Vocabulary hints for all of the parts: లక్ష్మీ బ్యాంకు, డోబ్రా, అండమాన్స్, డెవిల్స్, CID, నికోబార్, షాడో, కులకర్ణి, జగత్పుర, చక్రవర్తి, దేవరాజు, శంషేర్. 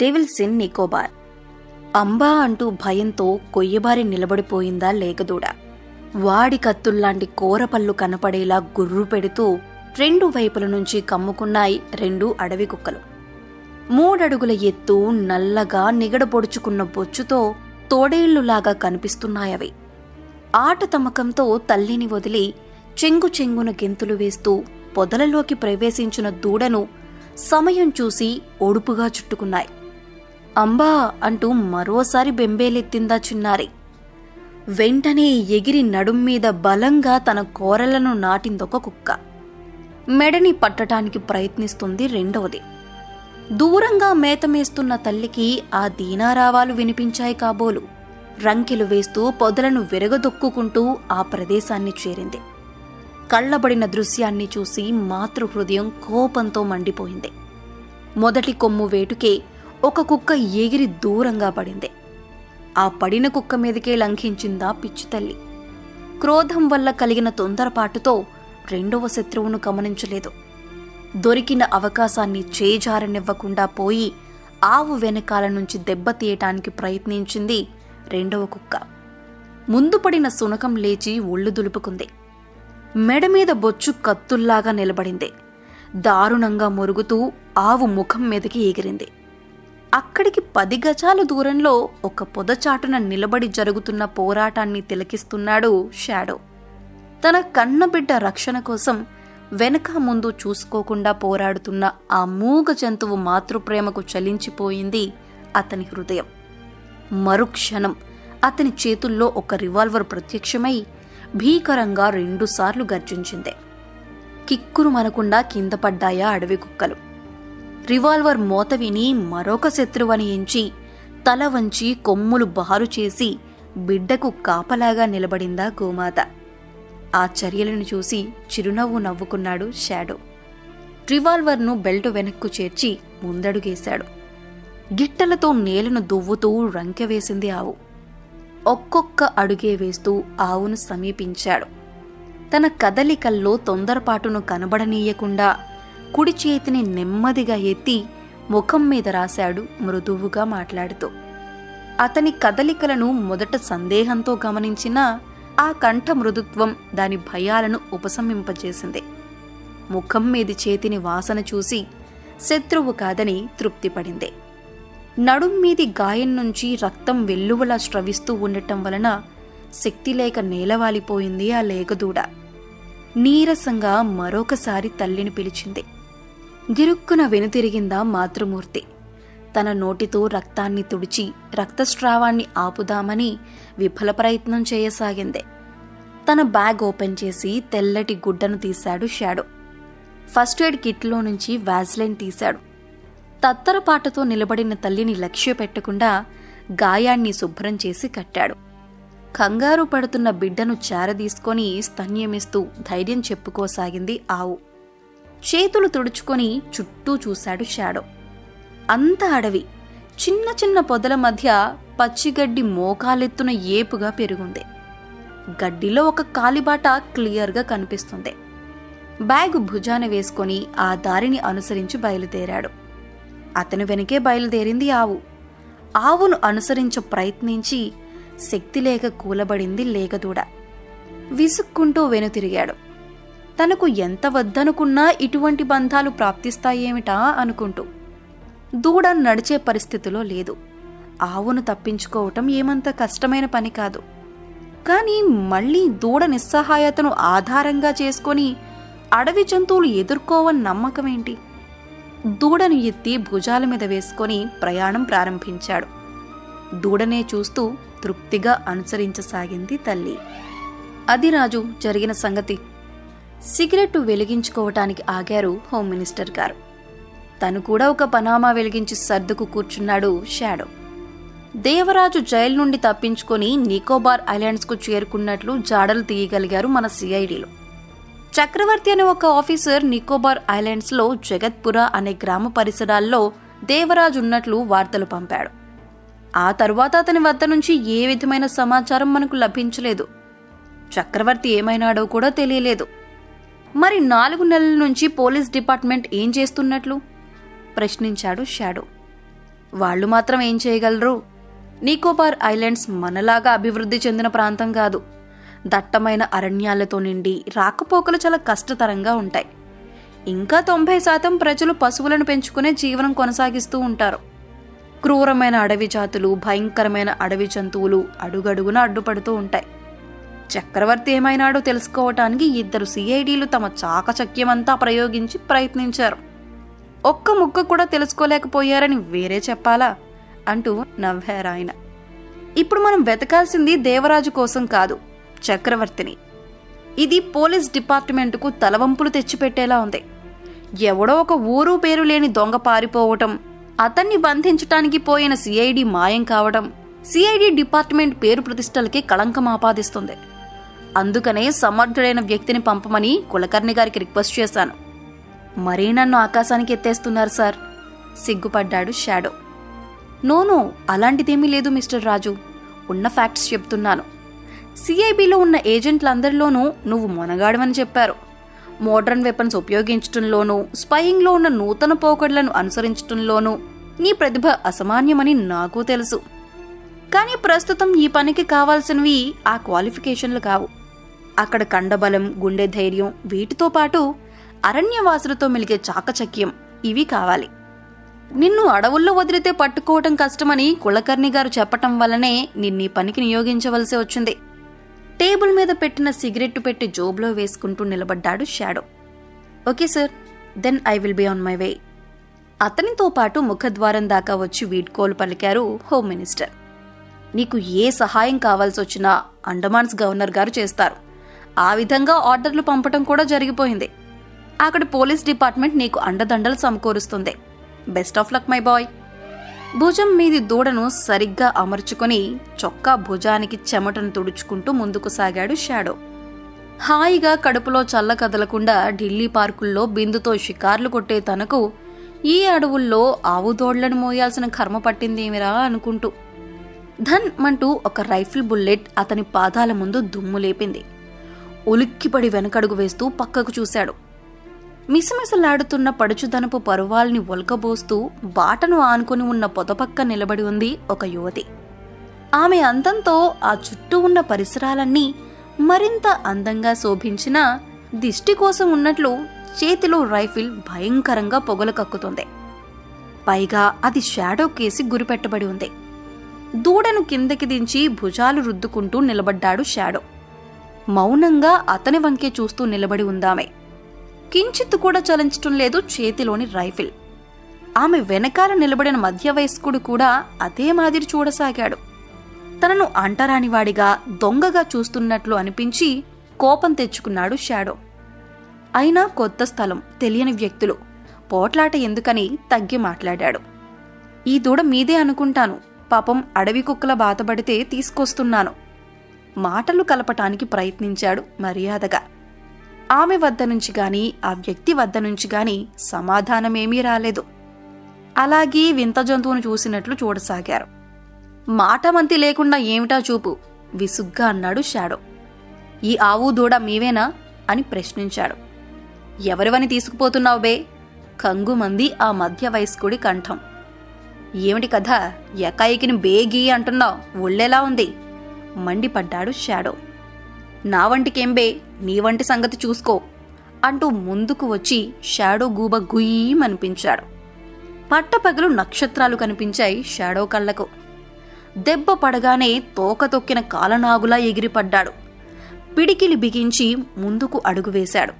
డెవిల్స్ in నికోబార్. అంబా అంటూ భయంతో కొయ్యబారి నిలబడిపోయిందా లేగదూడ. వాడి కత్తుల్లాంటి కోరపళ్ళు కనపడేలా గుర్రు పెడుతూ రెండు వైపుల నుంచి కమ్ముకున్నాయి రెండు అడవి కుక్కలు. 3 అడుగుల ఎత్తు, నల్లగా నిగడబొడుచుకున్న బొచ్చుతో తోడేళ్లులాగా కనిపిస్తున్నాయవి. ఆటతమకంతో తల్లిని వదిలి చెంగు చెంగున గెంతులు వేస్తూ పొదలలోకి ప్రవేశించిన దూడను సమయం చూసి ఒడుపుగా చుట్టుకున్నాయి. అంబా అంటూ మరోసారి బెంబేలెత్తిందా చిన్నారి. వెంటనే ఎగిరి నడుమ్మీద బలంగా తన కోరలను నాటిందొక కుక్క. మెడని పట్టటానికి ప్రయత్నిస్తుంది రెండవది. దూరంగా మేతమేస్తున్న తల్లికి ఆ దీనారావాలు వినిపించాయి కాబోలు. రంకెలు వేస్తూ పొదలను విరగదొక్కుంటూ ఆ ప్రదేశాన్ని చేరింది. కళ్ళబడిన దృశ్యాన్ని చూసి మాతృహృదయం కోపంతో మండిపోయింది. మొదటి కొమ్ము వేటుకే ఒక కుక్క ఎగిరి దూరంగా పడింది. ఆ పడిన కుక్క మీదకే లంఘించిందా పిచ్చి తల్లి. క్రోధం వల్ల కలిగిన తొందరపాటుతో రెండవ శత్రువును గమనించలేదు. దొరికిన అవకాశాన్ని చేజారనివ్వకుండా పోయి ఆవు వెనకాల నుంచి దెబ్బతీయటానికి ప్రయత్నించింది రెండవ కుక్క. ముందు పడిన శునకం లేచి ఒళ్ళు దులుపుకుంది. మెడమీద బొచ్చు కత్తుల్లాగా నిలబడింది. దారుణంగా మొరుగుతూ ఆవు ముఖం మీదకి ఎగిరింది. అక్కడికి 10 గజాల దూరంలో ఒక పొదచాటున నిలబడి జరుగుతున్న పోరాటాన్ని తిలకిస్తున్నాడు షాడో. తన కన్నబిడ్డ రక్షణ కోసం వెనక ముందు చూసుకోకుండా పోరాడుతున్న ఆ మూగ జంతువు మాతృప్రేమకు చలించిపోయింది అతని హృదయం. మరుక్షణం అతని చేతుల్లో ఒక రివాల్వర్ ప్రత్యక్షమై భీకరంగా 2 సార్లు గర్జించింది. కిక్కురు మనకుండా కింద పడ్డాయా అడవి కుక్కలు. రివాల్వర్ మోత విని మరొక శత్రువని ఎంచి తల వంచి కొమ్ములు బారు చేసి బిడ్డకు కాపలాగా నిలబడిందా గోమాత. ఆ చర్యలను చూసి చిరునవ్వు నవ్వుకున్నాడు షాడో. రివాల్వర్ను బెల్ట్ వెనక్కు చేర్చి ముందడుగేశాడు. గిట్టలతో నేలను దువ్వుతూ రంకె వేసింది ఆవు. ఒక్కొక్క అడుగే వేస్తూ ఆవును సమీపించాడు. తన కదలికల్లో తొందరపాటును కనబడనీయకుండా కుడి చేతిని నెమ్మదిగా ఎత్తి ముఖం మీద రాశాడు మృదువుగా మాట్లాడుతూ. అతని కదలికలను మొదట సందేహంతో గమనించినా ఆ కంఠ మృదుత్వం దాని భయాలను ఉపశమింపజేసింది. ముఖం మీది చేతిని వాసన చూసి శత్రువు కాదని తృప్తిపడింది. నడుం మీది గాయం నుంచి రక్తం వెల్లువలా స్రవిస్తూ ఉండటం వలన శక్తి లేక నేలవాలిపోయింది ఆ లేగదూడ. నీరసంగా మరొకసారి తల్లిని పిలిచింది. గిరుక్కున వెనుతిరిగిందా మాతృమూర్తి. తన నోటితో రక్తాన్ని తుడిచి రక్తస్రావాన్ని ఆపుదామని విఫల ప్రయత్నం చేయసాగింది. తన బ్యాగ్ ఓపెన్ చేసి తెల్లటి గుడ్డను తీశాడు షాడో. ఫస్ట్ ఎయిడ్ కిట్లో నుంచి వ్యాజ్లైన్ తీశాడు. తత్తరపాటుతో నిలబడిన తల్లిని లక్ష్య పెట్టకుండా గాయాన్ని శుభ్రం చేసి కట్టాడు. కంగారు పడుతున్న బిడ్డను చారదీసుకొని స్తన్యమిస్తూ ధైర్యం చెప్పుకోసాగింది ఆవు. చేతులు తుడుచుకొని చుట్టూ చూశాడు షాడో. అంత అడవి. చిన్న చిన్న పొదల మధ్య పచ్చిగడ్డి మోకాలెత్తున ఏపుగా పెరుగుంది. గడ్డిలో ఒక కాలిబాట క్లియర్గా కనిపిస్తుంది. బ్యాగ్ భుజాన వేసుకొని ఆ దారిని అనుసరించి బయలుదేరాడు. అతను వెనకే బయలుదేరింది ఆవు. ఆవును అనుసరించ ప్రయత్నించి శక్తి లేక కూలబడింది లేగదూడ. విసుక్కుంటూ వెనుతిరిగాడు. తనకు ఎంత వద్దనుకున్నా ఇటువంటి బంధాలు ప్రాప్తిస్తాయేమిటా అనుకుంటూ. దూడ నడిచే పరిస్థితిలో లేదు. ఆవును తప్పించుకోవటం ఏమంత కష్టమైన పని కాదు. కానీ మళ్లీ దూడ నిస్సహాయతను ఆధారంగా చేసుకొని అడవి జంతువులు ఎదుర్కోవని నమ్మకమేంటి? దూడను ఎత్తి భుజాల మీద వేసుకొని ప్రయాణం ప్రారంభించాడు. దూడనే చూస్తూ తృప్తిగా అనుసరించసాగింది తల్లి. అది రాజు జరిగిన సంగతి. సిగరెట్ వెలిగించుకోవటానికి ఆగారు హోమ్ మినిస్టర్ గారు. తను కూడా ఒక పనామా వెలిగించి సర్దుకు కూర్చున్నాడు షాడో. దేవరాజు జైలు నుండి తప్పించుకొని నికోబార్ ఐలాండ్స్కు చేరుకున్నట్లు జాడలు తీయగలిగారు మన సిఐడిలో. చక్రవర్తి అనే ఒక ఆఫీసర్ నికోబార్ ఐలాండ్స్లో జగత్పుర అనే గ్రామ పరిసరాల్లో దేవరాజు ఉన్నట్లు వార్తలు పంపాడు. ఆ తర్వాత అతని వద్ద నుంచి ఏ విధమైన సమాచారం మనకు లభించలేదు. చక్రవర్తి ఏమైనాడో కూడా తెలియలేదు. మరి 4 నెలల నుంచి పోలీస్ డిపార్ట్మెంట్ ఏం చేస్తున్నట్లు? ప్రశ్నించాడు షాడో. వాళ్ళు మాత్రం ఏం చేయగలరు? నికోబార్ ఐలాండ్స్ మనలాగా అభివృద్ధి చెందిన ప్రాంతం కాదు. దట్టమైన అరణ్యాలతో నిండి రాకపోకలు చాలా కష్టతరంగా ఉంటాయి. ఇంకా 90% ప్రజలు పశువులను పెంచుకునే జీవనం కొనసాగిస్తూ ఉంటారు. క్రూరమైన అడవి జాతులు, భయంకరమైన అడవి జంతువులు అడుగడుగున అడ్డుపడుతూ ఉంటాయి. చక్రవర్తి ఏమైనాడో తెలుసుకోవటానికి 2 CIDలు తమ చాకచక్యమంతా ప్రయోగించి ప్రయత్నించారు. ఒక్క ముక్క కూడా తెలుసుకోలేకపోయారని వేరే చెప్పాలా అంటూ నవ్వారాయన. ఇప్పుడు మనం వెతకాల్సింది దేవరాజు కోసం కాదు, చక్రవర్తిని. ఇది పోలీస్ డిపార్ట్మెంటుకు తలవంపులు తెచ్చిపెట్టేలా ఉంది. ఎవడో ఒక ఊరు పేరు లేని దొంగ పారిపోవటం, అతన్ని బంధించటానికి పోయిన CID మాయం కావడం CID డిపార్ట్మెంట్ పేరు ప్రతిష్టలకే కళంకం ఆపాదిస్తుంది. అందుకనే సమర్థుడైన వ్యక్తిని పంపమని కులకర్ణి గారికి రిక్వెస్ట్ చేశాను. మరీ నన్ను ఆకాశానికి ఎత్తేస్తున్నారు సార్, సిగ్గుపడ్డాడు షాడో. నోనో, అలాంటిదేమీ లేదు మిస్టర్ రాజు. ఉన్న ఫ్యాక్ట్స్ చెప్తున్నాను. CIBలో ఉన్న ఏజెంట్లందరిలోనూ నువ్వు మొనగాడమని చెప్పారు. మోడర్న్ వెపన్స్ ఉపయోగించటంలోనూ, స్పైయింగ్లో ఉన్న నూతన పోకడలను అనుసరించటంలోనూ నీ ప్రతిభ అసామాన్యమని నాకు తెలుసు. కానీ ప్రస్తుతం ఈ పనికి కావాల్సినవి ఆ క్వాలిఫికేషన్లు కావు. అక్కడ కండబలం, గుండె ధైర్యం, వీటితో పాటు అరణ్యవాసులతో మిలిగే చాకచక్యం ఇవి కావాలి. నిన్ను అడవుల్లో వదిలితే పట్టుకోవటం కష్టమని కులకర్ణి గారు చెప్పటం వల్లనే నిన్నీ పనికి నియోగించవలసి వచ్చింది. టేబుల్ మీద పెట్టిన సిగరెట్టు పెట్టి జోబులో వేసుకుంటూ నిలబడ్డాడు షాడో. Okay sir, then I will be on my way. అతనితో పాటు ముఖద్వారం దాకా వచ్చి వీడ్కోలు పలికారు హోమ్ మినిస్టర్. నీకు ఏ సహాయం కావాల్సొచ్చినా అండమాన్స్ గవర్నర్ గారు చేస్తారు. ఆ విధంగా ఆర్డర్లు పంపటం కూడా జరిగిపోయింది. అక్కడ పోలీస్ డిపార్ట్మెంట్ నీకు అండదండలు సమకూరుస్తుంది. Best of luck my boy. భుజం మీది దూడను సరిగ్గా అమర్చుకుని చొక్కా భుజానికి చెమటను తుడుచుకుంటూ ముందుకు సాగాడు షాడో. హాయిగా కడుపులో చల్ల కదలకుండా ఢిల్లీ పార్కుల్లో బిందుతో షికార్లు కొట్టే తనకు ఈ అడవుల్లో ఆవు దోడ్లను మోయాల్సిన కర్మ పట్టిందేమిరా అనుకుంటూ ధన్ అంటూ ఒక రైఫిల్ బుల్లెట్ అతని పాదాల ముందు దుమ్ము లేపింది. ఉలిక్కిపడి వెనకడుగు వేస్తూ పక్కకు చూశాడు. మిసమిసలాడుతున్న పడుచుదనపు పరువాల్ని ఒలకబోస్తూ బాటను ఆనుకుని ఉన్న పొదపక్క నిలబడి ఉంది ఒక యువతి. ఆమె అందంతో ఆ చుట్టూ ఉన్న పరిసరాలన్నీ మరింత అందంగా శోభించినా దిష్టి కోసం ఉన్నట్లు చేతిలో రైఫిల్ భయంకరంగా పొగలు కక్కుతుంది. పైగా అది షాడో కేసి గురిపెట్టబడి ఉంది. దూడను కిందకి దించి భుజాలు రుద్దుకుంటూ నిలబడ్డాడు షాడో. మౌనంగా అతని వంకే చూస్తూ నిలబడి ఉందామె. కించిత్తు కూడా చలించటం లేదు చేతిలోని రైఫిల్. ఆమె వెనకాల నిలబడిన మధ్య వయస్కుడు కూడా అదే మాదిరి చూడసాగాడు. తనను అంటరానివాడిగా, దొంగగా చూస్తున్నట్లు అనిపించి కోపం తెచ్చుకున్నాడు షాడో. అయినా కొత్త స్థలం, తెలియని వ్యక్తులు, పోట్లాట ఎందుకని తగ్గి మాట్లాడాడు. ఈ దూడ మీదే అనుకుంటాను, పాపం అడవి కుక్కల బాధపడితే తీసుకొస్తున్నాను. మాటలు కలపటానికి ప్రయత్నించాడు మర్యాదగా. ఆమె వద్ద నుంచి గాని ఆ వ్యక్తి వద్ద నుంచి గాని సమాధానమేమీ రాలేదు. అలాగే వింత జంతువును చూసినట్లు చూడసాగారు. మాటమంతి లేకుండా ఏమిటా చూపు, విసుగ్గా అన్నాడు షాడో. ఈ ఆవు దూడ మీవేనా అని ప్రశ్నించాడు. ఎవరివని తీసుకుపోతున్నావు బే, కంగుమంది ఆ మధ్య వయస్కుడి కంఠం. ఏమిటి కదా ఎకాయికిని బేగి అంటున్నావు, ఒళ్ళెలా ఉంది, మండిపడ్డాడు షాడో. నా వంటికేం బే, నీ వంటి సంగతి చూసుకో అంటూ ముందుకు వచ్చి షాడో గూబ గుయ్యమనిపించాడు. పట్టపగలు నక్షత్రాలు కనిపించాయి షాడో కళ్లకు. దెబ్బ పడగానే తోక తొక్కిన కాలనాగులా ఎగిరిపడ్డాడు. పిడికిలి బిగించి ముందుకు అడుగువేశాడు.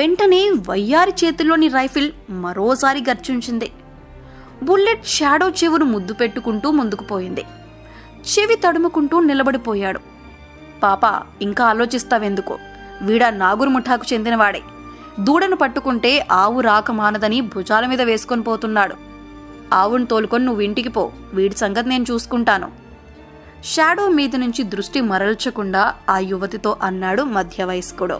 వెంటనే వయ్యారి చేతిలోని రైఫిల్ మరోసారి గర్జించింది. బుల్లెట్ షాడో చెవును ముద్దు పెట్టుకుంటూ ముందుకు పోయింది. చెవి తడుముకుంటూ నిలబడిపోయాడు. పాప, ఇంకా ఆలోచిస్తావెందుకో, వీడా నాగురు ముఠాకు చెందినవాడే. దూడను పట్టుకుంటే ఆవు రాక మానదని భుజాల మీద వేసుకొని పోతున్నాడు. ఆవును తోలుకొని నువ్వింటికి పో, వీడి సంగతి నేను చూసుకుంటాను. షాడో మీద నుంచి దృష్టి మరల్చకుండా ఆ యువతితో అన్నాడు మధ్య వయస్కుడు.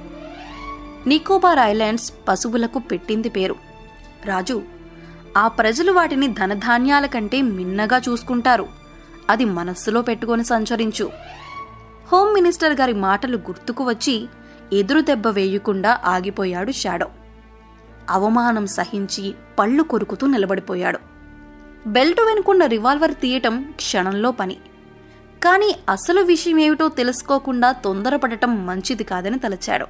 నికోబార్ ఐలాండ్స్ పశువులకు పెట్టింది పేరు రాజు. ఆ ప్రజలు వాటిని ధనధాన్యాల కంటే మిన్నగా చూసుకుంటారు. అది మనస్సులో పెట్టుకొని సంచరించు. హోమ్ మినిస్టర్ గారి మాటలు గుర్తుకు వచ్చి ఎదురు దెబ్బ వేయకుండా ఆగిపోయాడు షాడో. అవమానం సహించి పళ్ళు కొరుకుతూ నిలబడిపోయాడు. బెల్ట్ వెనుకున్న రివాల్వర్ తీయటం క్షణంలో పని. కానీ అసలు విషయం ఏమిటో తెలుసుకోకుండా తొందరపడటం మంచిది కాదని తలచాడు.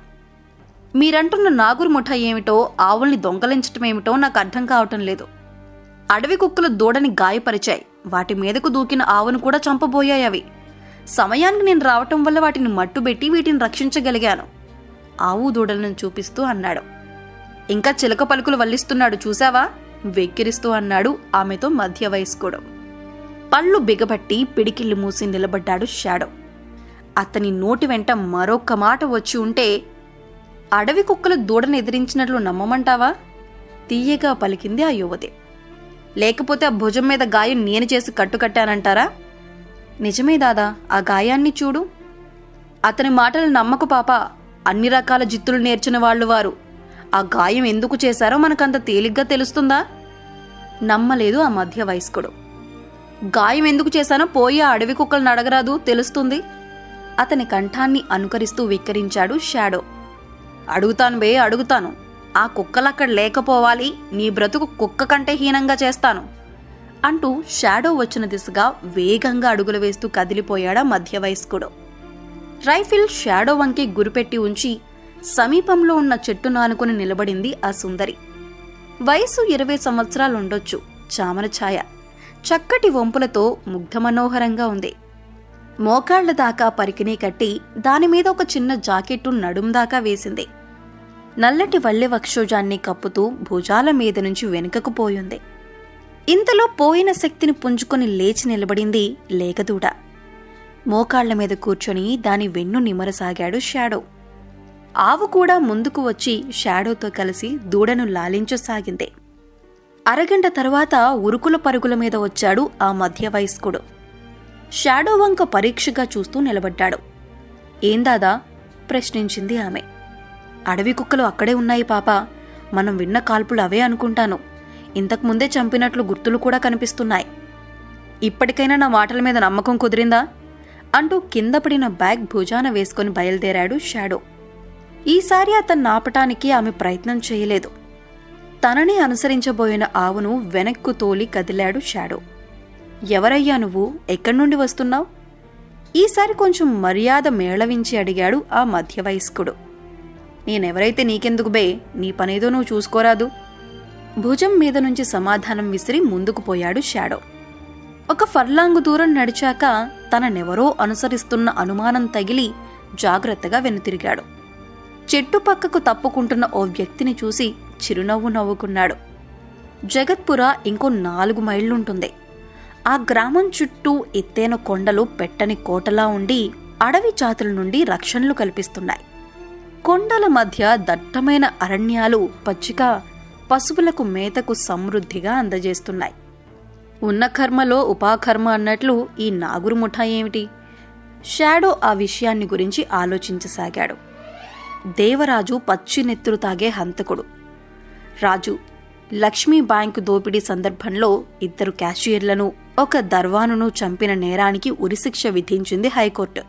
మీరంటున్న నాగురు ముఠాయి ఏమిటో, ఆవుల్ని దొంగలించటం ఏమిటో నాకు అర్థం కావటం లేదు. అడవి కుక్కలు దూడని గాయపరిచాయి, వాటి మీదకు దూకిన ఆవును కూడా చంపబోయాయి. అవి సమయానికి నేను రావటం వల్ల వాటిని మట్టుబెట్టి వీటిని రక్షించగలిగాను, ఆవు దూడలను చూపిస్తూ అన్నాడు. ఇంకా చిలక పలుకులు వల్లిస్తున్నాడు చూసావా, వెక్కిరిస్తూ అన్నాడు ఆమెతో మధ్య వయస్కుడు. పళ్ళు బిగబట్టి పిడికిళ్ళు మూసి నిలబడ్డాడు షాడో. అతని నోటి వెంట మరొక్క మాట వచ్చి ఉంటే, అడవి కుక్కలు దూడను ఎదిరించినట్లు నమ్మమంటావా, తీయగా పలికింది ఆ యువతి. లేకపోతే ఆ భుజం మీద గాయం నేను చేసి కట్టుకట్టానంటారా? నిజమే దాదా, ఆ గాయాన్ని చూడు. అతని మాటలు నమ్మకు పాప, అన్ని రకాల జిత్తులు నేర్చిన వాళ్ళు వారు. ఆ గాయం ఎందుకు చేశారో మనకంత తేలిగ్గా తెలుస్తుందా? నమ్మలేదు ఆ మధ్య వయస్కుడు. గాయం ఎందుకు చేశానో పోయి ఆ అడవి కుక్కలను అడగరాదు, తెలుస్తుంది. అతని కంఠాన్ని అనుకరిస్తూ వికరించాడు షాడో. అడుగుతాను బే, అడుగుతాను. ఆ కుక్కలక్కడ లేకపోవాలి, నీ బ్రతుకు కుక్క కంటే హీనంగా చేస్తాను అంటూ షాడో వచ్చిన దిశగా వేగంగా అడుగులు వేస్తూ కదిలిపోయాడా మధ్య వయస్కుడు. రైఫిల్ షాడో వంకి గురిపెట్టి ఉంచి సమీపంలో ఉన్న చెట్టు నానుకుని నిలబడింది ఆ సుందరి. వయసు 20 సంవత్సరాలుండొచ్చు, చామర ఛాయ, చక్కటి వంపులతో ముగ్ధమనోహరంగా ఉంది. మోకాళ్ల దాకా పరికిని కట్టి దానిమీద ఒక చిన్న జాకెట్టు నడుం దాకా వేసింది. నల్లటి వల్లె వక్షోజాన్ని కప్పుతూ భుజాల మీద నుంచి వెనుకకు పోయింది. ఇంతలో పోయిన శక్తిని పుంజుకొని లేచి నిలబడింది లేకదూడ. మోకాళ్ల మీద కూర్చొని దాని వెన్ను నిమరసాగాడు షాడో. ఆవు కూడా ముందుకు వచ్చి షాడోతో కలిసి దూడను లాలించసాగింది. అరగంట తర్వాత ఉరుకుల పరుగుల మీద వచ్చాడు ఆ మధ్య వయస్కుడు. షాడో వంక పరీక్షగా చూస్తూ నిలబడ్డాడు. ఏందాదా, ప్రశ్నించింది ఆమె. అడవి కుక్కలు అక్కడే ఉన్నాయి పాప, మనం విన్న కాల్పులు అవే అనుకుంటాను. ఇంతకుముందే చంపినట్లు గుర్తులు కూడా కనిపిస్తున్నాయి. ఇప్పటికైనా నా మాటల మీద నమ్మకం కుదిరిందా అంటూ కింద పడిన బ్యాగ్ భుజాన వేసుకొని బయలుదేరాడు షాడో. ఈసారి అతన్ని ఆపటానికి ఆమె ప్రయత్నం చేయలేదు. తనని అనుసరించబోయిన ఆవును వెనక్కు తోలి కదిలాడు షాడో. ఎవరయ్యా నువ్వు, ఎక్కడి నుండి వస్తున్నావు? ఈసారి కొంచెం మర్యాద మేళవించి అడిగాడు ఆ మధ్య వయస్కుడు. నేనెవరైతే నీకెందుకు బే, నీ పనేదో నువ్వు చూసుకోరాదు. భుజం మీద నుంచి సమాధానం విసిరి ముందుకు పోయాడు షాడో. ఒక ఫర్లాంగు దూరం నడిచాక తననెవరో అనుసరిస్తున్న అనుమానం తగిలి జాగ్రత్తగా వెనుతిరిగాడు. చెట్టు పక్కకు తప్పుకుంటున్న ఓ వ్యక్తిని చూసి చిరునవ్వు నవ్వుకున్నాడు. జగత్పుర ఇంకో 4 మైళ్ళుంటుంది. ఆ గ్రామం చుట్టూ ఎత్తైన కొండలు పెట్టని కోటలా ఉండి అడవి జాతుల నుండి రక్షణలు కల్పిస్తున్నాయి. కొండల మధ్య దట్టమైన అరణ్యాలు పచ్చిక పశువులకు మేతకు సమృద్ధిగా అందజేస్తున్నాయి. ఉన్న కర్మలో ఉపాకర్మ అన్నట్లు ఈ నాగురు ముఠాయి ఏమిటి? షాడో ఆ విషయాన్ని గురించి ఆలోచించసాగాడు. దేవరాజు పచ్చి నెత్తురు తాగే హంతకుడు. రాజు లక్ష్మీ బ్యాంకు దోపిడీ సందర్భంలో 2 క్యాషియర్లను, 1 దర్వానును చంపిన నేరానికి ఉరిశిక్ష విధించింది హైకోర్టు.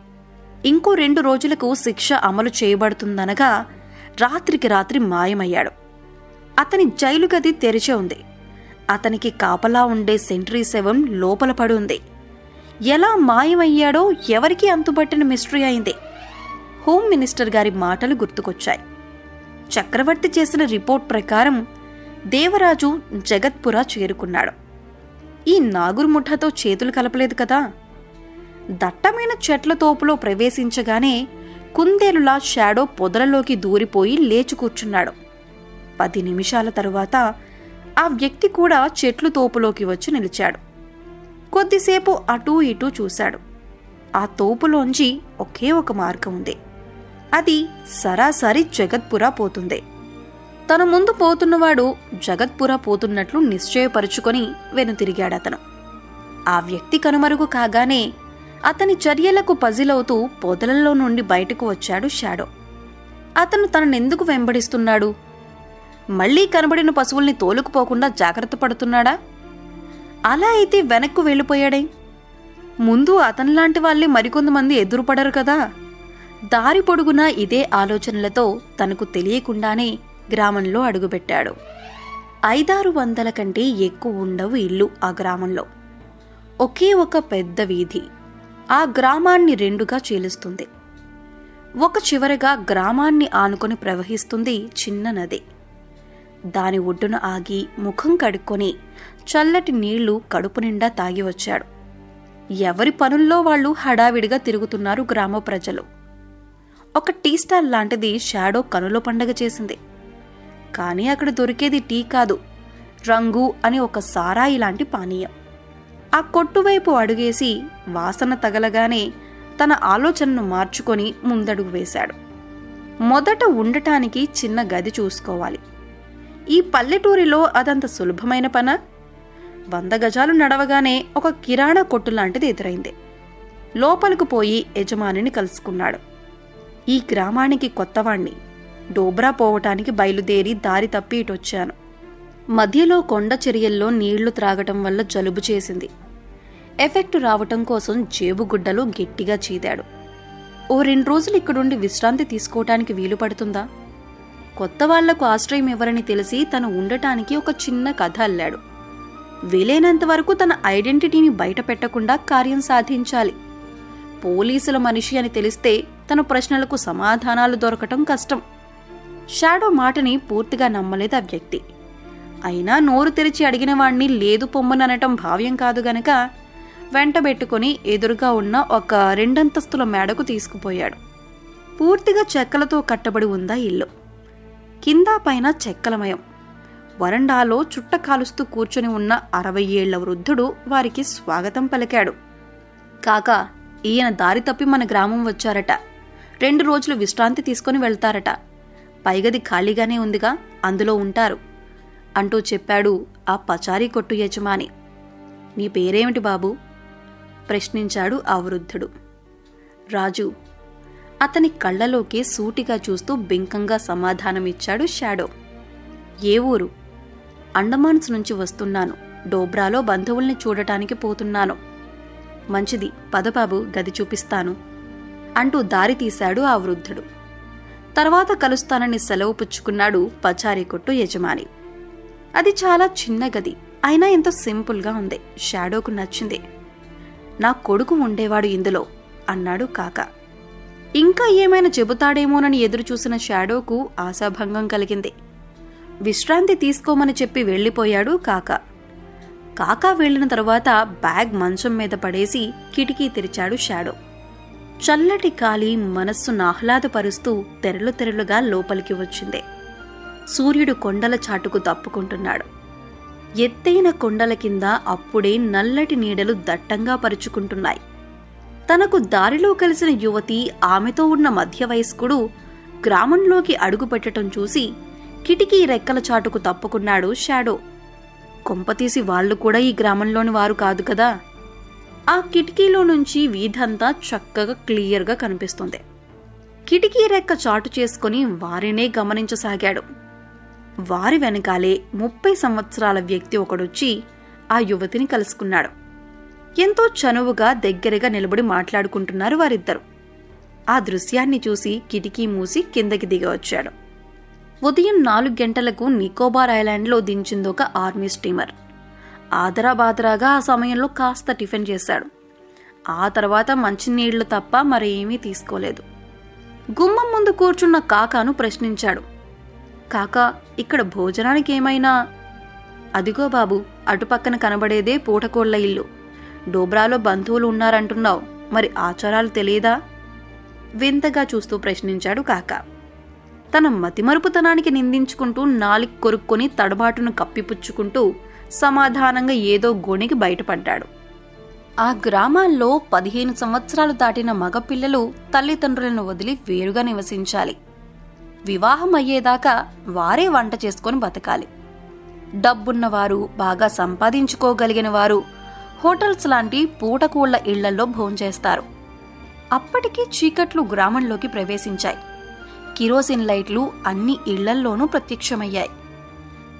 ఇంకో 2 రోజులకు శిక్ష అమలు చేయబడుతుందనగా రాత్రికి రాత్రి మాయమయ్యాడు. అతని జైలు గది తెరిచే ఉంది. అతనికి కాపలా ఉండే సెంట్రీ 7 లోపల పడి ఉంది. ఎలా మాయమయ్యాడో ఎవరికీ అంతుబట్టిన మిస్టరీ అయింది. హోమ్ మినిస్టర్ గారి మాటలు గుర్తుకొచ్చాయి. చక్రవర్తి చేసిన రిపోర్ట్ ప్రకారం దేవరాజు జగత్పుర చేరుకున్నాడు. ఈ నాగురు ముఠాతో చేతులు కలపలేదు కదా. దట్టమైన చెట్ల తోపులో ప్రవేశించగానే కుందేలులా షాడో పొదలలోకి దూరిపోయి లేచి కూర్చున్నాడు. 10 నిమిషాల తరువాత ఆ వ్యక్తి కూడా చెట్లు తోపులోకి వచ్చి నిలిచాడు. కొద్దిసేపు అటూ ఇటూ చూశాడు. ఆ తోపులోంచి ఒకే ఒక మార్గం ఉంది. అది సరాసరి జగత్పుర పోతుంది. తన ముందు పోతున్నవాడు జగత్పుర పోతున్నట్లు నిశ్చయపరుచుకొని వెనుతిరిగాడతను. ఆ వ్యక్తి కనుమరుగు కాగానే అతని చర్యలకు పజిలవుతూ పొదలలో నుండి బయటకు వచ్చాడు షాడో. అతను తననెందుకు వెంబడిస్తున్నాడు? మళ్లీ కనబడిన పశువుల్ని తోలుకుపోకుండా జాగ్రత్త పడుతున్నాడా? అలా అయితే వెనక్కు వెళ్ళిపోయాడే. ముందు అతనిలాంటి వాళ్ళే మరికొంతమంది ఎదురుపడరు కదా. దారి పొడుగునా ఇదే ఆలోచనలతో తనకు తెలియకుండానే గ్రామంలో అడుగుపెట్టాడు. 500-600 కంటే ఎక్కువ ఉండవు ఇళ్ళు ఆ గ్రామంలో. ఒకే ఒక పెద్ద వీధి ఆ గ్రామాన్ని రెండుగా చీలుస్తుంది. ఒక చివరగా గ్రామాన్ని ఆనుకొని ప్రవహిస్తుంది చిన్న నది. దాని ఒడ్డున ఆగి ముఖం కడుక్కొని చల్లటి నీళ్లు కడుపు నిండా తాగి వచ్చాడు. ఎవరి పనుల్లో వాళ్ళు హడావిడిగా తిరుగుతున్నారు గ్రామ ప్రజలు. ఒక టీ స్టాల్ లాంటిది షాడో కనుల పండగ చేసింది. కానీ అక్కడ దొరికేది టీ కాదు, రంగు అనే ఒక సారాయి లాంటి పానీయం. ఆ కొట్టువైపు అడుగేసి వాసన తగలగానే తన ఆలోచనను మార్చుకొని ముందడుగు వేశాడు. మొదట ఉండటానికి చిన్న గది చూసుకోవాలి. ఈ పల్లెటూరిలో అదంత సులభమైన పనా? 100 గజాలు నడవగానే ఒక కిరాణా కొట్టు లాంటిది ఎదురైంది. లోపలకు పోయి యజమానిని కలుసుకున్నాడు. ఈ గ్రామానికి కొత్తవాణ్ణి, డోబ్రా పోవటానికి బయలుదేరి దారి తప్పి ఇటొచ్చాను. మధ్యలో కొండ చెరియల్లో నీళ్లు త్రాగటం వల్ల జలుబు చేసింది. ఎఫెక్ట్ రావటం కోసం జేబుగుడ్డలో గట్టిగా చీదాడు. ఓ 2 రోజులు ఇక్కడుండి విశ్రాంతి తీసుకోవటానికి వీలు పడుతుందా? కొత్త వాళ్లకు ఆశ్రయం ఎవరని తెలిసి తను ఉండటానికి ఒక చిన్న కథ అల్లాడు. వీలైనంత వరకు తన ఐడెంటిటీని బయట పెట్టకుండా కార్యం సాధించాలి. పోలీసుల మనిషి అని తెలిస్తే తన ప్రశ్నలకు సమాధానాలు దొరకటం కష్టం. షాడో మాటని పూర్తిగా నమ్మలేదు ఆ వ్యక్తి. అయినా నోరు తెరిచి అడిగిన వాణ్ణి లేదు పొమ్మననటం భావ్యం కాదు గనక వెంటబెట్టుకుని ఎదురుగా ఉన్న ఒక 2 అంతస్తుల మేడకు తీసుకుపోయాడు. పూర్తిగా చెక్కలతో కట్టబడి ఉందా ఇల్లు. కింద పైన చెక్కలమయం. వరండాలో చుట్ట కాలుస్తూ కూర్చొని ఉన్న 60 ఏళ్ల వృద్ధుడు వారికి స్వాగతం పలికాడు. కాకా, ఈయన దారి తప్పి మన గ్రామం వచ్చారట. 2 రోజులు విశ్రాంతి తీసుకుని వెళ్తారట. పైగది ఖాళీగానే ఉందిగా, అందులో ఉంటారు అంటూ చెప్పాడు ఆ పచారీ కొట్టు యజమాని. నీ పేరేమిటి బాబు? ప్రశ్నించాడు ఆ వృద్ధుడు. రాజు. అతని కళ్ళలోకి సూటిగా చూస్తూ బింకంగా సమాధానమిచ్చాడు షాడో. ఏ ఊరు? అండమాన్స్ నుంచి వస్తున్నాను. డోబ్రాలో బంధువుల్ని చూడటానికి పోతున్నాను. మంచిది, పదబాబు, గది చూపిస్తాను అంటూ దారి తీశాడు ఆ వృద్ధుడు. తర్వాత కలుస్తానని సెలవు పుచ్చుకున్నాడు పచారీ కొట్టు యజమాని. అది చాలా చిన్న గది, అయినా ఎంతో సింపుల్గా ఉంది. షాడోకు నచ్చింది. నా కొడుకు ఉండేవాడు ఇందులో అన్నాడు కాక. ఇంకా ఏమైనా చెబుతాడేమోనని ఎదురుచూసిన షాడోకు ఆశాభంగం కలిగింది. విశ్రాంతి తీసుకోమని చెప్పి వెళ్ళిపోయాడు కాక. కాకా వెళ్లిన తర్వాత బ్యాగ్ మంచం మీద పడేసి కిటికీ తెరిచాడు షాడో. చల్లటి గాలి మనస్సును ఆహ్లాదపరుస్తూ తెరలు తెరలుగా లోపలికి వచ్చింది. సూర్యుడు కొండల చాటుకు దప్పుకుంటున్నాడు. ఎత్తైన కొండల కింద అప్పుడే నల్లటి నీడలు దట్టంగా పరుచుకుంటున్నాయి. తనకు దారిలో కలిసిన యువతి, ఆమెతో ఉన్న మధ్య వయస్కుడు గ్రామంలోకి అడుగుపెట్టడం చూసి కిటికీ రెక్కల చాటుకు తప్పుకున్నాడు షాడో. కొంపతీసి వాళ్ళు కూడా ఈ గ్రామంలోని వారు కాదు కదా. ఆ కిటికీలో నుంచి వీధంతా చక్కగా క్లియర్గా కనిపిస్తుంది. కిటికీ రెక్క చాటు చేసుకుని వారినే గమనించసాగాడు. వారి వెనకాలే 30 సంవత్సరాల వ్యక్తి ఒకడొచ్చి ఆ యువతిని కలుసుకున్నాడు. ఎంతో చనువుగా దగ్గరగా నిలబడి మాట్లాడుకుంటున్నారు వారిద్దరు. ఆ దృశ్యాన్ని చూసి కిటికీ మూసి కిందకి దిగవచ్చాడు. ఉదయం 4 గంటలకు నికోబార్ ఐలాండ్లో దించిందొక ఆర్మీ స్టీమర్. ఆదరాబాదరాగా ఆ సమయంలో కాస్త టిఫిన్ చేశాడు. ఆ తర్వాత మంచినీళ్లు తప్ప మరేమీ తీసుకోలేదు. గుమ్మం ముందు కూర్చున్న కాకాను ప్రశ్నించాడు. కాకా, ఇక్కడ భోజనానికి ఏమైనా? అదిగో బాబు, అటుపక్కన కనబడేదే పూటకోళ్ల ఇల్లు. డోబ్రాలో బంధువులు ఉన్నారంటున్నావు, మరి ఆచారాలు తెలియదా? వింతగా చూస్తూ ప్రశ్నించాడు కాకా. తన మతిమరుపుతనానికి నిందించుకుంటూ నాలికి కొరుక్కొని తడబాటును కప్పిపుచ్చుకుంటూ సమాధానంగా ఏదో గోనికి బయటపడ్డాడు. ఆ గ్రామాల్లో 15 సంవత్సరాలు దాటిన మగపిల్లలు తల్లిదండ్రులను వదిలి వేరుగా నివసించాలి. వివాహం అయ్యేదాకా వారే వంట చేసుకొని బతకాలి. డబ్బున్నవారు, బాగా సంపాదించుకోగలిగిన వారు హోటల్స్ లాంటి పూటకూళ్ల ఇళ్లలో భోంచేస్తారు. అప్పటికీ చీకట్లు గ్రామంలోకి ప్రవేశించాయి. కిరోసిన్ లైట్లు అన్ని ఇళ్లల్లోనూ ప్రత్యక్షమయ్యాయి.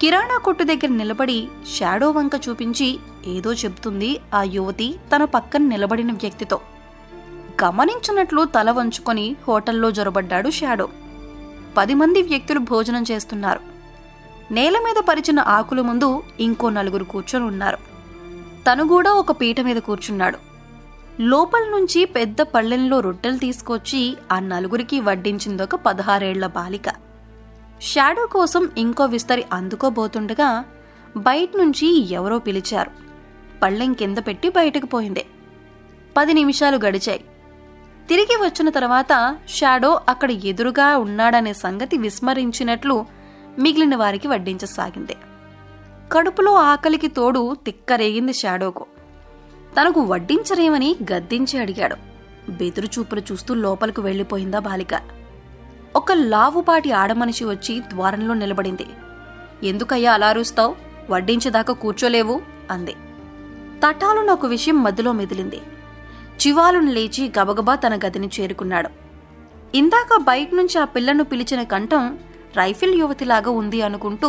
కిరాణా కొట్టు దగ్గర నిలబడి షాడో వంక చూపించి ఏదో చెబుతుంది ఆ యువతి తన పక్కన నిలబడిన వ్యక్తితో. గమనించినట్లు తల వంచుకొని హోటల్లో జొరబడ్డాడు షాడో. 10 మంది వ్యక్తులు భోజనం చేస్తున్నారు. నేల మీద పరిచిన ఆకుల ముందు ఇంకో నలుగురు కూర్చొని ఉన్నారు. తను కూడా ఒక పీట మీద కూర్చున్నాడు. లోపల నుంచి పెద్ద పళ్ళెంలో రొట్టెలు తీసుకొచ్చి ఆ నలుగురికి వడ్డించిందొక 16 ఏళ్ల బాలిక. షాడో కోసం ఇంకో విస్తరి అందుకోబోతుండగా బయటనుంచి ఎవరో పిలిచారు. పళ్ళెం కింద పెట్టి బయటకు పోయింది. 10 నిమిషాలు గడిచాయి. తిరిగి వచ్చిన తర్వాత షాడో అక్కడ ఎదురుగా ఉన్నాడనే సంగతి విస్మరించినట్లు మిగిలిన వారికి వడ్డించసాగింది. కడుపులో ఆకలికి తోడు తిక్కరేగింది షాడోకు. తనకు వడ్డించరేమని గద్దించి అడిగాడు. బెదురుచూపులు చూస్తూ లోపలికి వెళ్లిపోయిందా బాలిక. ఒక లావుపాటి ఆడమనిషి వచ్చి ద్వారంలో నిలబడింది. ఎందుకయ్యా అలారుస్తావు, వడ్డించేదాకా కూర్చోలేవు అంది. తటాలున్న ఒక విషయం మధ్యలో మెదిలింది. చివాలును లేచి గబగబా తన గదిని చేరుకున్నాడు. ఇందాక బయటనుంచి ఆ పిల్లను పిలిచిన కంఠం రైఫిల్ యువతిలాగా ఉంది అనుకుంటూ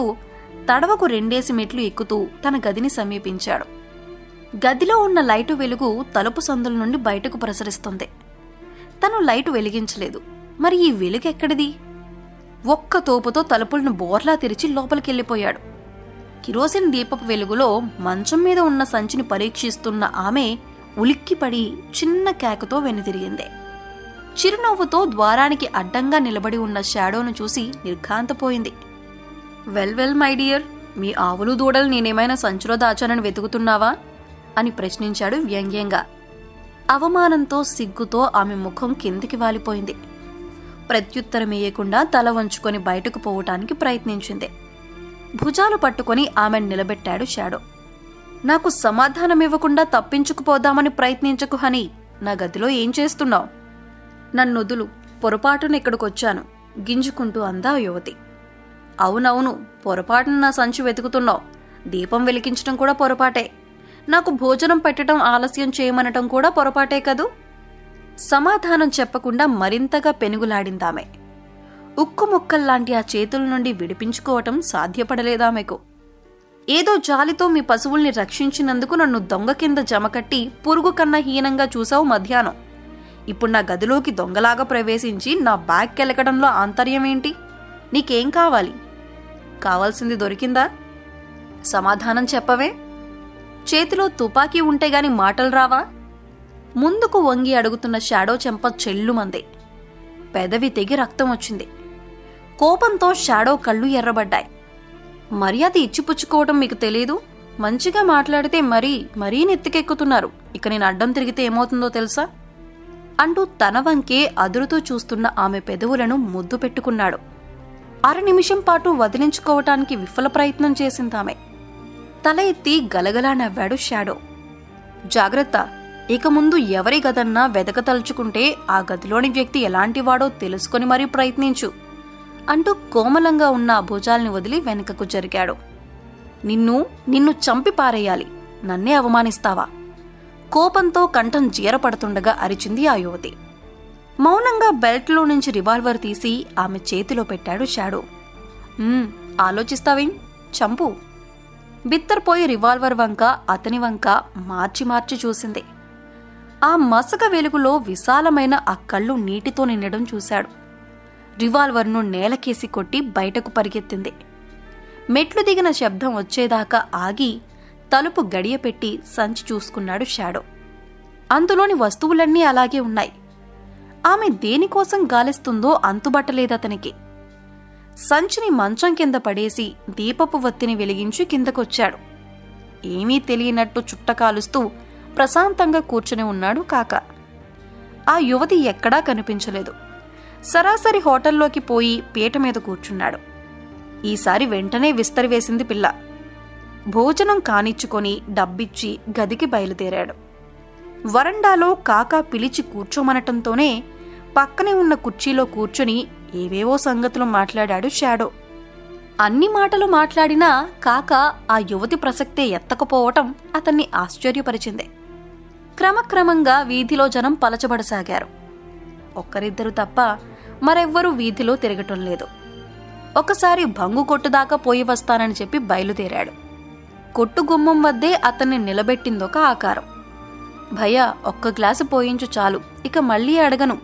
తడవకు 2 మెట్లు ఎక్కుతూ తన గదిని సమీపించాడు. గదిలో ఉన్న లైటు వెలుగు తలుపు సందుల నుండి బయటకు ప్రసరిస్తుంది. తను లైటు వెలిగించలేదు. మరి ఈ వెలుగెక్కడిది? ఒక్క తోపుతో తలుపులను బోర్లా తెరిచి లోపలికెళ్ళిపోయాడు. కిరోసిన్ దీపపు వెలుగులో మంచం మీద ఉన్న సంచిని పరీక్షిస్తున్న ఆమె ఉలిక్కిపడి చిన్న కేకతో వెనుతిరిగింది. చిరునవ్వుతో ద్వారానికి అడ్డంగా నిలబడి ఉన్న షాడోను చూసి నిర్ఘాంతపోయింది. వెల్ మై డియర్, మీ ఆవులు దూడలు నేనేమైనా సంచిలో దాచానని వెతుకుతున్నావా అని ప్రశ్నించాడు వ్యంగ్యంగా. అవమానంతో సిగ్గుతో ఆమె ముఖం కిందికి వాలిపోయింది. ప్రత్యుత్తరమేయకుండా తల వంచుకొని బయటకు పోవటానికి ప్రయత్నించింది. భుజాలు పట్టుకొని ఆమెను నిలబెట్టాడు షాడో. నాకు సమాధానమివ్వకుండా తప్పించుకుపోదామని ప్రయత్నించకు హనీ. నా గదిలో ఏం చేస్తున్నావు? నన్నొదులు, పొరపాటును ఇక్కడికొచ్చాను గింజుకుంటూ అందా యువతి. అవునవును, పొరపాటును నా సంచి వెతుకుతున్నావు. దీపం వెలిగించడం కూడా పొరపాటే. నాకు భోజనం పెట్టడం ఆలస్యం చేయమనటం కూడా పొరపాటే కదూ. సమాధానం చెప్పకుండా మరింతగా పెనుగులాడిందామె. ఉక్కు ముక్కల్లాంటి ఆ చేతుల నుండి విడిపించుకోవటం సాధ్యపడలేదామెకు. ఏదో జాలితో మీ పశువుల్ని రక్షించినందుకు నన్ను దొంగ కింద జమకట్టి పురుగు కన్నా హీనంగా చూసావు మధ్యాహ్నం. ఇప్పుడు నా గదిలోకి దొంగలాగా ప్రవేశించి నా బ్యాగ్ కెలకడంలో ఆంతర్యమేంటి? నీకేం కావాలి? కావాల్సింది దొరికిందా? సమాధానం చెప్పవే. చేతిలో తుపాకీ ఉంటే గాని మాటలు రావా? ముందుకు వంగి అడుగుతున్న షాడో చెంప చెల్లుమంది. పెదవి తెగి రక్తం వచ్చింది. కోపంతో షాడో కళ్ళు ఎర్రబడ్డాయి. మర్యాద ఇచ్చిపుచ్చుకోవటం మీకు తెలీదు. మంచిగా మాట్లాడితే మరీ నెత్తికెక్కుతున్నారు. ఇక నేను అడ్డం తిరిగితే ఏమవుతుందో తెలుసా అంటూ తన వంకే అదురుతూ చూస్తున్న ఆమె పెదవులను ముద్దు పెట్టుకున్నాడు. 6 నిమిషం పాటు వదిలించుకోవటానికి విఫల ప్రయత్నం చేసిందామె. తల ఎత్తి గలగలా నవ్వాడు షాడో. జాగ్రత్త, ఇక ముందు ఎవరి గదన్నా వెదకతలుచుకుంటే ఆ గదిలోని వ్యక్తి ఎలాంటివాడో తెలుసుకొని మరీ ప్రయత్నించు అంటూ కోమలంగా ఉన్న భుజాల్ని వదిలి వెనుకకు జరిగాడు. నిన్ను చంపి పారేయాలి, నన్నే అవమానిస్తావా? కోపంతో కంఠం జీరపడుతుండగా అరిచింది ఆ యువతి. మౌనంగా బెల్ట్లో నుంచి రివాల్వర్ తీసి ఆమె చేతిలో పెట్టాడు షాడో. ఆలోచిస్తావేం, చంపు. బిత్తర్పోయి రివాల్వర్ వంక అతని వంక మార్చి మార్చి చూసింది. ఆ మసక వెలుగులో విశాలమైన ఆ కళ్ళు నీటితో నిండడం చూశాడు. రివాల్వర్ను నేలకేసి కొట్టి బయటకు పరిగెత్తింది. మెట్లు దిగిన శబ్దం వచ్చేదాకా ఆగి తలుపు గడియపెట్టి సంచి చూసుకున్నాడు షాడో. అందులోని వస్తువులన్నీ అలాగే ఉన్నాయి. ఆమె దేనికోసం గాలిస్తుందో అంతుబట్టలేదతనికి. సంచిని మంచం కింద పడేసి దీపపు వత్తిని వెలిగించి కిందకొచ్చాడు. ఏమీ తెలియనట్టు చుట్టకాలుస్తూ ప్రశాంతంగా కూర్చుని ఉన్నాడు కాక. ఆ యువతి ఎక్కడా కనిపించలేదు. సరాసరి హోటల్లోకి పోయి పీట మీద కూర్చున్నాడు. ఈసారి వెంటనే విస్తరివేసింది పిల్ల. భోజనం కానిచ్చుకొని డబ్బిచ్చి గదికి బయలుదేరాడు. వరండాలో కాకా పిలిచి కూర్చోమనటంతోనే పక్కనే ఉన్న కుర్చీలో కూర్చుని ఏవేవో సంగతులు మాట్లాడాడు షాడో. అన్ని మాటలు మాట్లాడినా కాకా ఆ యువతి ప్రసక్తే ఎత్తకపోవటం అతన్ని ఆశ్చర్యపరిచింది. క్రమక్రమంగా వీధిలో జనం పలచబడసాగారు. ఒక్కరిద్దరు తప్ప మరెవ్వరూ వీధిలో తిరగటం లేదు. ఒకసారి భంగు కొట్టుదాకా పోయి వస్తానని చెప్పి బయలుదేరాడు. కొట్టు గుమ్మం వద్దే అతన్ని నిలబెట్టిందొక ఆకారం. భయ్యా, ఒక్క గ్లాసు పోయించు చాలు, ఇక మళ్ళీ అడగను.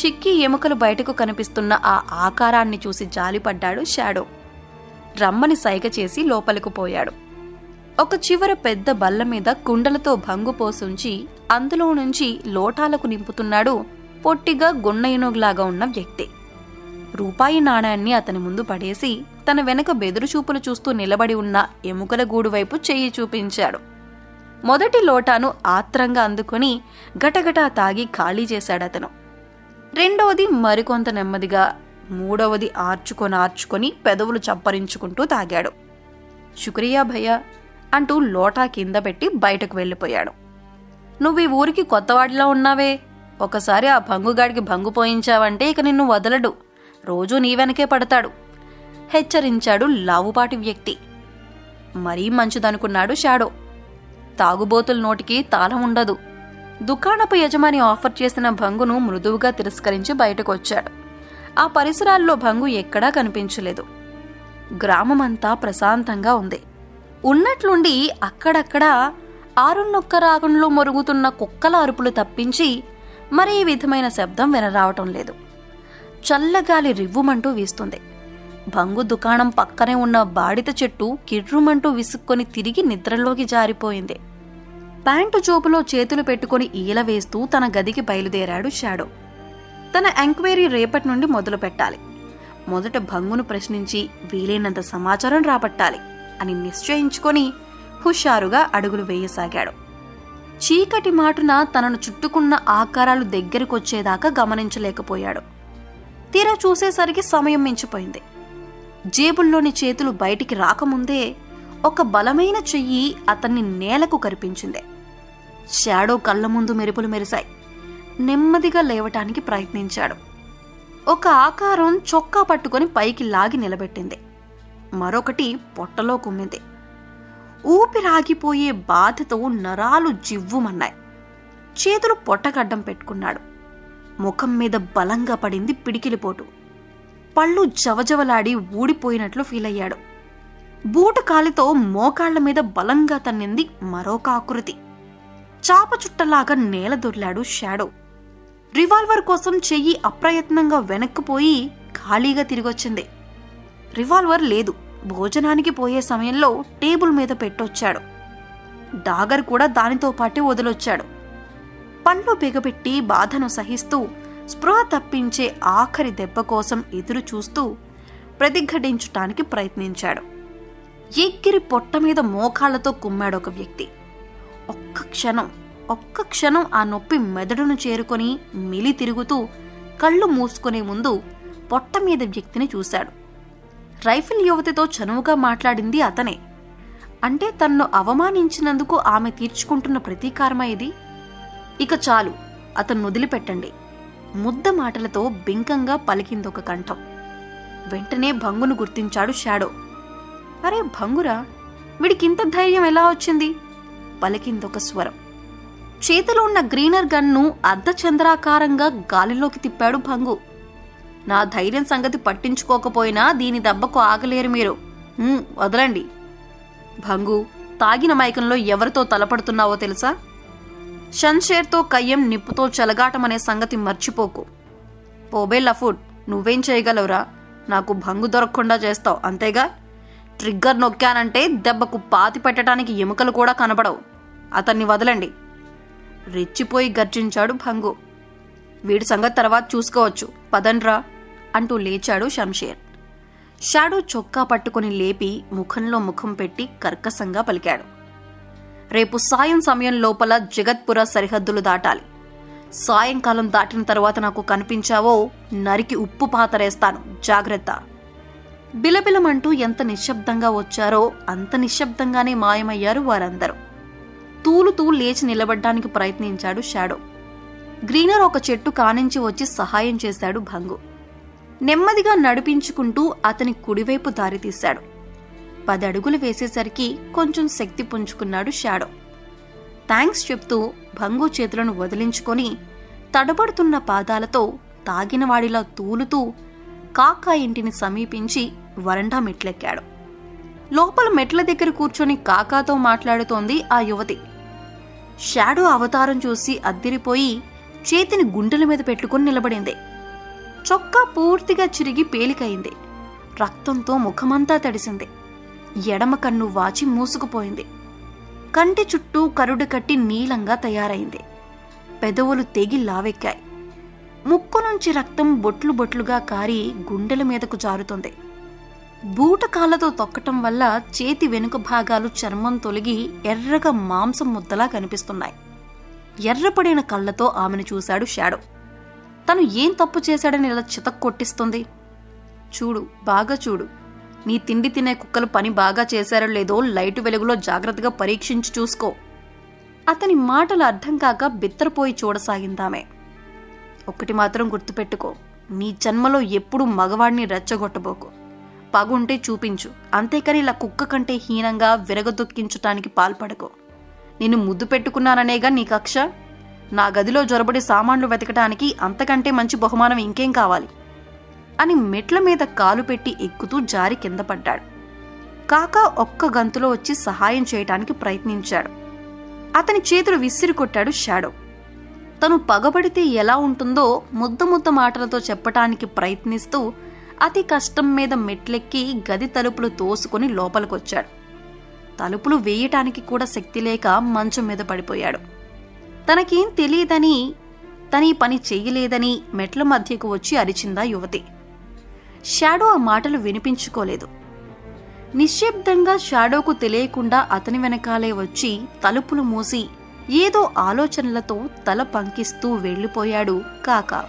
చిక్కి ఎముకలు బయటకు కనిపిస్తున్న ఆ ఆకారాన్ని చూసి జాలిపడ్డాడు షాడో. రమ్మని సైగ చేసి లోపలకు పోయాడు. ఒక చివర పెద్ద బల్ల మీద కుండలతో భంగు పోసుంచి అందులో నుంచి లోటాలకు నింపుతున్నాడు పొట్టిగా గున్నయనుగులాగా ఉన్న వ్యక్తి. రూపాయి నాణ్యాన్ని అతని ముందు పడేసి తన వెనక బెదురుచూపులు చూస్తూ నిలబడి ఉన్న ఎముకల గూడువైపు చెయ్యి చూపించాడు. మొదటి లోటాను ఆత్రంగా అందుకుని గటగటా తాగి ఖాళీ చేశాడతను. రెండవది మరికొంత నెమ్మదిగా, మూడవది ఆర్చుకొని పెదవులు చప్పరించుకుంటూ తాగాడు. శుక్రియా భయ్య అంటూ లోటా కింద పెట్టి బయటకు వెళ్ళిపోయాడు. నువ్వు ఈ ఊరికి కొత్తవాడిలా ఉన్నావే, ఒకసారి ఆ భంగుగాడికి భంగు పోయించావంటే ఇక నిన్ను వదలడు, రోజూ నీ వెనకే పడతాడు హెచ్చరించాడు లావుపాటి వ్యక్తి. మరీ మంచిదనుకున్నాడు షాడో. తాగుబోతుల నోటికి తాళం ఉండదు. దుకాణపు యజమాని ఆఫర్ చేసిన భంగును మృదువుగా తిరస్కరించి బయటకు వచ్చాడు. ఆ పరిసరాల్లో భంగు ఎక్కడా కనిపించలేదు. గ్రామమంతా ప్రశాంతంగా ఉంది. ఉన్నట్లుండి అక్కడక్కడా ఆరున్నొక్క రాగంలో మొరుగుతున్న కుక్కల అరుపులు తప్పించి మరే విధమైన శబ్దం వినరావటం లేదు. చల్లగాలి రివ్వుమంటూ వీస్తుంది. భంగు దుకాణం పక్కనే ఉన్న బాడిత చెట్టు కిర్రుమంటూ విసుక్కొని తిరిగి నిద్రలోకి జారిపోయింది. ప్యాంటు జోబులో చేతులు పెట్టుకుని ఈల వేస్తూ తన గదికి బయలుదేరాడు షాడో. తన ఎంక్వైరీ రేపటి నుండి మొదలు పెట్టాలి. మొదట భంగును ప్రశ్నించి వీలైనంత సమాచారం రాబట్టాలి అని నిశ్చయించుకొని హుషారుగా అడుగులు వేయసాగాడు. చీకటి మాటున తనను చుట్టుకున్న ఆకారాలు దగ్గరకొచ్చేదాకా గమనించలేకపోయాడు. తీరా చూసేసరికి సమయం మించిపోయింది. జేబుల్లోని చేతులు బయటికి రాకముందే ఒక బలమైన చెయ్యి అతన్ని నేలకు కరిపించింది. షాడో కళ్ళ ముందు మెరుపులు మెరిశాయి. నెమ్మదిగా లేవటానికి ప్రయత్నించాడు. ఒక ఆకారం చొక్కా పట్టుకొని పైకి లాగి నిలబెట్టింది. మరొకటి పొట్టలో కుమ్మింది. ఊపిరాగిపోయే బాధతో నరాలు జివ్వుమన్నాయి. చేతులు పొట్టకడ్డం పెట్టుకున్నాడు. ముఖం మీద బలంగా పడింది పిడికిలిపోటు. పళ్ళు జవజవలాడి ఊడిపోయినట్లు ఫీలయ్యాడు. బూటు కాలితో మోకాళ్ల మీద బలంగా తన్నింది మరొక ఆకృతి. చాప చుట్టలాగా నేల దొర్లాడు షాడో. రివాల్వర్ కోసం చెయ్యి అప్రయత్నంగా వెనక్కుపోయి ఖాళీగా తిరిగొచ్చింది. రివాల్వర్ లేదు. భోజనానికి పోయే సమయంలో టేబుల్ మీద పెట్టొచ్చాడు. డాగర్ కూడా దానితో పాటే వదిలొచ్చాడు. పళ్ళు బిగబెట్టి బాధను సహిస్తూ స్పృహ తప్పించే ఆఖరి దెబ్బ కోసం ఎదురు చూస్తూ ప్రతిఘటించటానికి ప్రయత్నించాడు. ఎక్కిరి పొట్ట మీద మోకాళ్లతో కుమ్మాడు ఒక వ్యక్తి. ఒక్క క్షణం ఆ నొప్పి మెదడును చేరుకొని మిలి తిరుగుతూ కళ్ళు మూసుకునే ముందు పొట్ట మీద వ్యక్తిని చూశాడు. రైఫిల్ యువతితో చనువుగా మాట్లాడింది అతనే. అంటే తన్ను అవమానించినందుకు ఆమె తీర్చుకుంటున్న ప్రతీకారమా ఇది? ఇక చాలు, అతను వదిలిపెట్టండి, ముద్ద మాటలతో బింకంగా పలికిందొక కంఠం. వెంటనే భంగును గుర్తించాడు షాడో. అరే భంగురా, వీడికింత ధైర్యం ఎలా వచ్చింది పలికిందొక స్వరం. చేతిలో ఉన్న గ్రీనర్ గన్ను అర్ధచంద్రాకారంగా గాలిలోకి తిప్పాడు భంగు. నా ధైర్యం సంగతి పట్టించుకోకపోయినా దీని దెబ్బకు ఆగలేరు మీరు, వదలండి. భంగు, తాగిన మైకంలో ఎవరితో తలపడుతున్నావో తెలుసా? శంషేర్తో కయ్యం నిప్పుతో చెలగాటమనే సంగతి మర్చిపోకు. పోబే లఫుడ్, నువ్వేం చేయగలవురా? నాకు భంగు దొరకకుండా చేస్తావు అంతేగా. ట్రిగ్గర్ నొక్కానంటే దెబ్బకు పాతి పెట్టడానికి ఎముకలు కూడా కనబడవు. అతన్ని వదలండి రెచ్చిపోయి గర్జించాడు భంగు. వీడి సంగతి తర్వాత చూసుకోవచ్చు, పదండ్రా అంటూ లేచాడు శంషేర్. షాడో చొక్కా పట్టుకుని లేపి ముఖంలో ముఖం పెట్టి కర్కశంగా పలికాడు. రేపు సాయం సమయం లోపల జగత్పుర సరిహద్దులు దాటాలి. సాయంకాలం దాటిన తర్వాత నాకు కనిపించావో నరికి ఉప్పు పాతరేస్తాను, జాగ్రత్త. బిలబిలమంటూ ఎంత నిశ్శబ్దంగా వచ్చారో అంత నిశ్శబ్దంగానే మాయమయ్యారు వారందరూ. తూలుతూ లేచి నిలబడ్డానికి ప్రయత్నించాడు షాడో. గ్రీనర్ ఒక చెట్టు కానించి వచ్చి సహాయం చేశాడు భంగు. నెమ్మదిగా నడిపించుకుంటూ అతని కుడివైపు దారితీశాడు. 10 అడుగులు వేసేసరికి కొంచెం శక్తి పుంజుకున్నాడు షాడో. థ్యాంక్స్ చెప్తూ భంగు చేతులను వదిలించుకొని తడబడుతున్న పాదాలతో తాగినవాడిలా తూలుతూ కాకా ఇంటిని సమీపించి వరండా మెట్లెక్కాడు. లోపల మెట్ల దగ్గర కూర్చొని కాకాతో మాట్లాడుతోంది ఆ యువతి. షాడో అవతారం చూసి అద్దిరిపోయి చేతిని గుండెల మీద పెట్టుకుని నిలబడింది. చొక్కా పూర్తిగా చిరిగి పేలికయింది. రక్తంతో ముఖమంతా తడిసింది. ఎడమ కన్ను వాచి మూసుకుపోయింది. కంటి చుట్టూ కరుడు కట్టి నీలంగా తయారైంది. పెదవులు తెగి లావెక్కాయి. ముక్కు నుంచి రక్తం బొట్లు బొట్లుగా కారి గుండెల మీదకు జారుతుంది. బూటకాళ్లతో తొక్కటం వల్ల చేతి వెనుక భాగాలు చర్మం తొలగి ఎర్రగా మాంసం ముద్దలా కనిపిస్తున్నాయి. ఎర్రపడిన కళ్లతో ఆమెను చూశాడు షాడో. తను ఏం తప్పు చేశాడని ఇలా చితక్కొట్టిస్తుంది? చూడు, బాగా చూడు. నీ తిండి తినే కుక్కలు పని బాగా చేశారో లేదో లైటు వెలుగులో జాగ్రత్తగా పరీక్షించి చూసుకో. అతని మాటలు అర్థం కాక బిత్తరపోయి చూడసాగిందామె. ఒక్కటి మాత్రం గుర్తుపెట్టుకో, నీ జన్మలో ఎప్పుడూ మగవాడిని రెచ్చగొట్టబోకు. పగుంటే చూపించు, అంతేకాని ఇలా కుక్క కంటే హీనంగా విరగదొక్కించటానికి పాల్పడకు. నిన్ను ముద్దు పెట్టుకున్నాననేగా నీ కక్ష. నా గదిలో జొరబడి సామాన్లు వెతకటానికి అంతకంటే మంచి బహుమానం ఇంకేం కావాలి అని మెట్ల మీద కాలు పెట్టి ఎక్కుతూ జారి కింద పడ్డాడు. కాకా ఒక్క గంతులో వచ్చి సహాయం చేయటానికి ప్రయత్నించాడు. అతని చేతులు విసిరి కొట్టాడు షాడో. తను పగబడితే ఎలా ఉంటుందో ముద్ద ముద్ద మాటలతో చెప్పటానికి ప్రయత్నిస్తూ అతి కష్టం మీద మెట్లెక్కి గది తలుపులు తోసుకుని లోపలికొచ్చాడు. తలుపులు వేయటానికి కూడా శక్తి లేక మంచం మీద పడిపోయాడు. తనకేం తెలియదని, తనీ పని చెయ్యలేదని మెట్ల మధ్యకు వచ్చి అరిచిందా యువతి. షాడో ఆ మాటలు వినిపించుకోలేదు. నిశ్శబ్దంగా షాడోకు తెలియకుండా అతని వెనకాలే వచ్చి తలుపులు మూసి ఏదో ఆలోచనలతో తల పంకిస్తూ వెళ్ళిపోయాడు కాకా.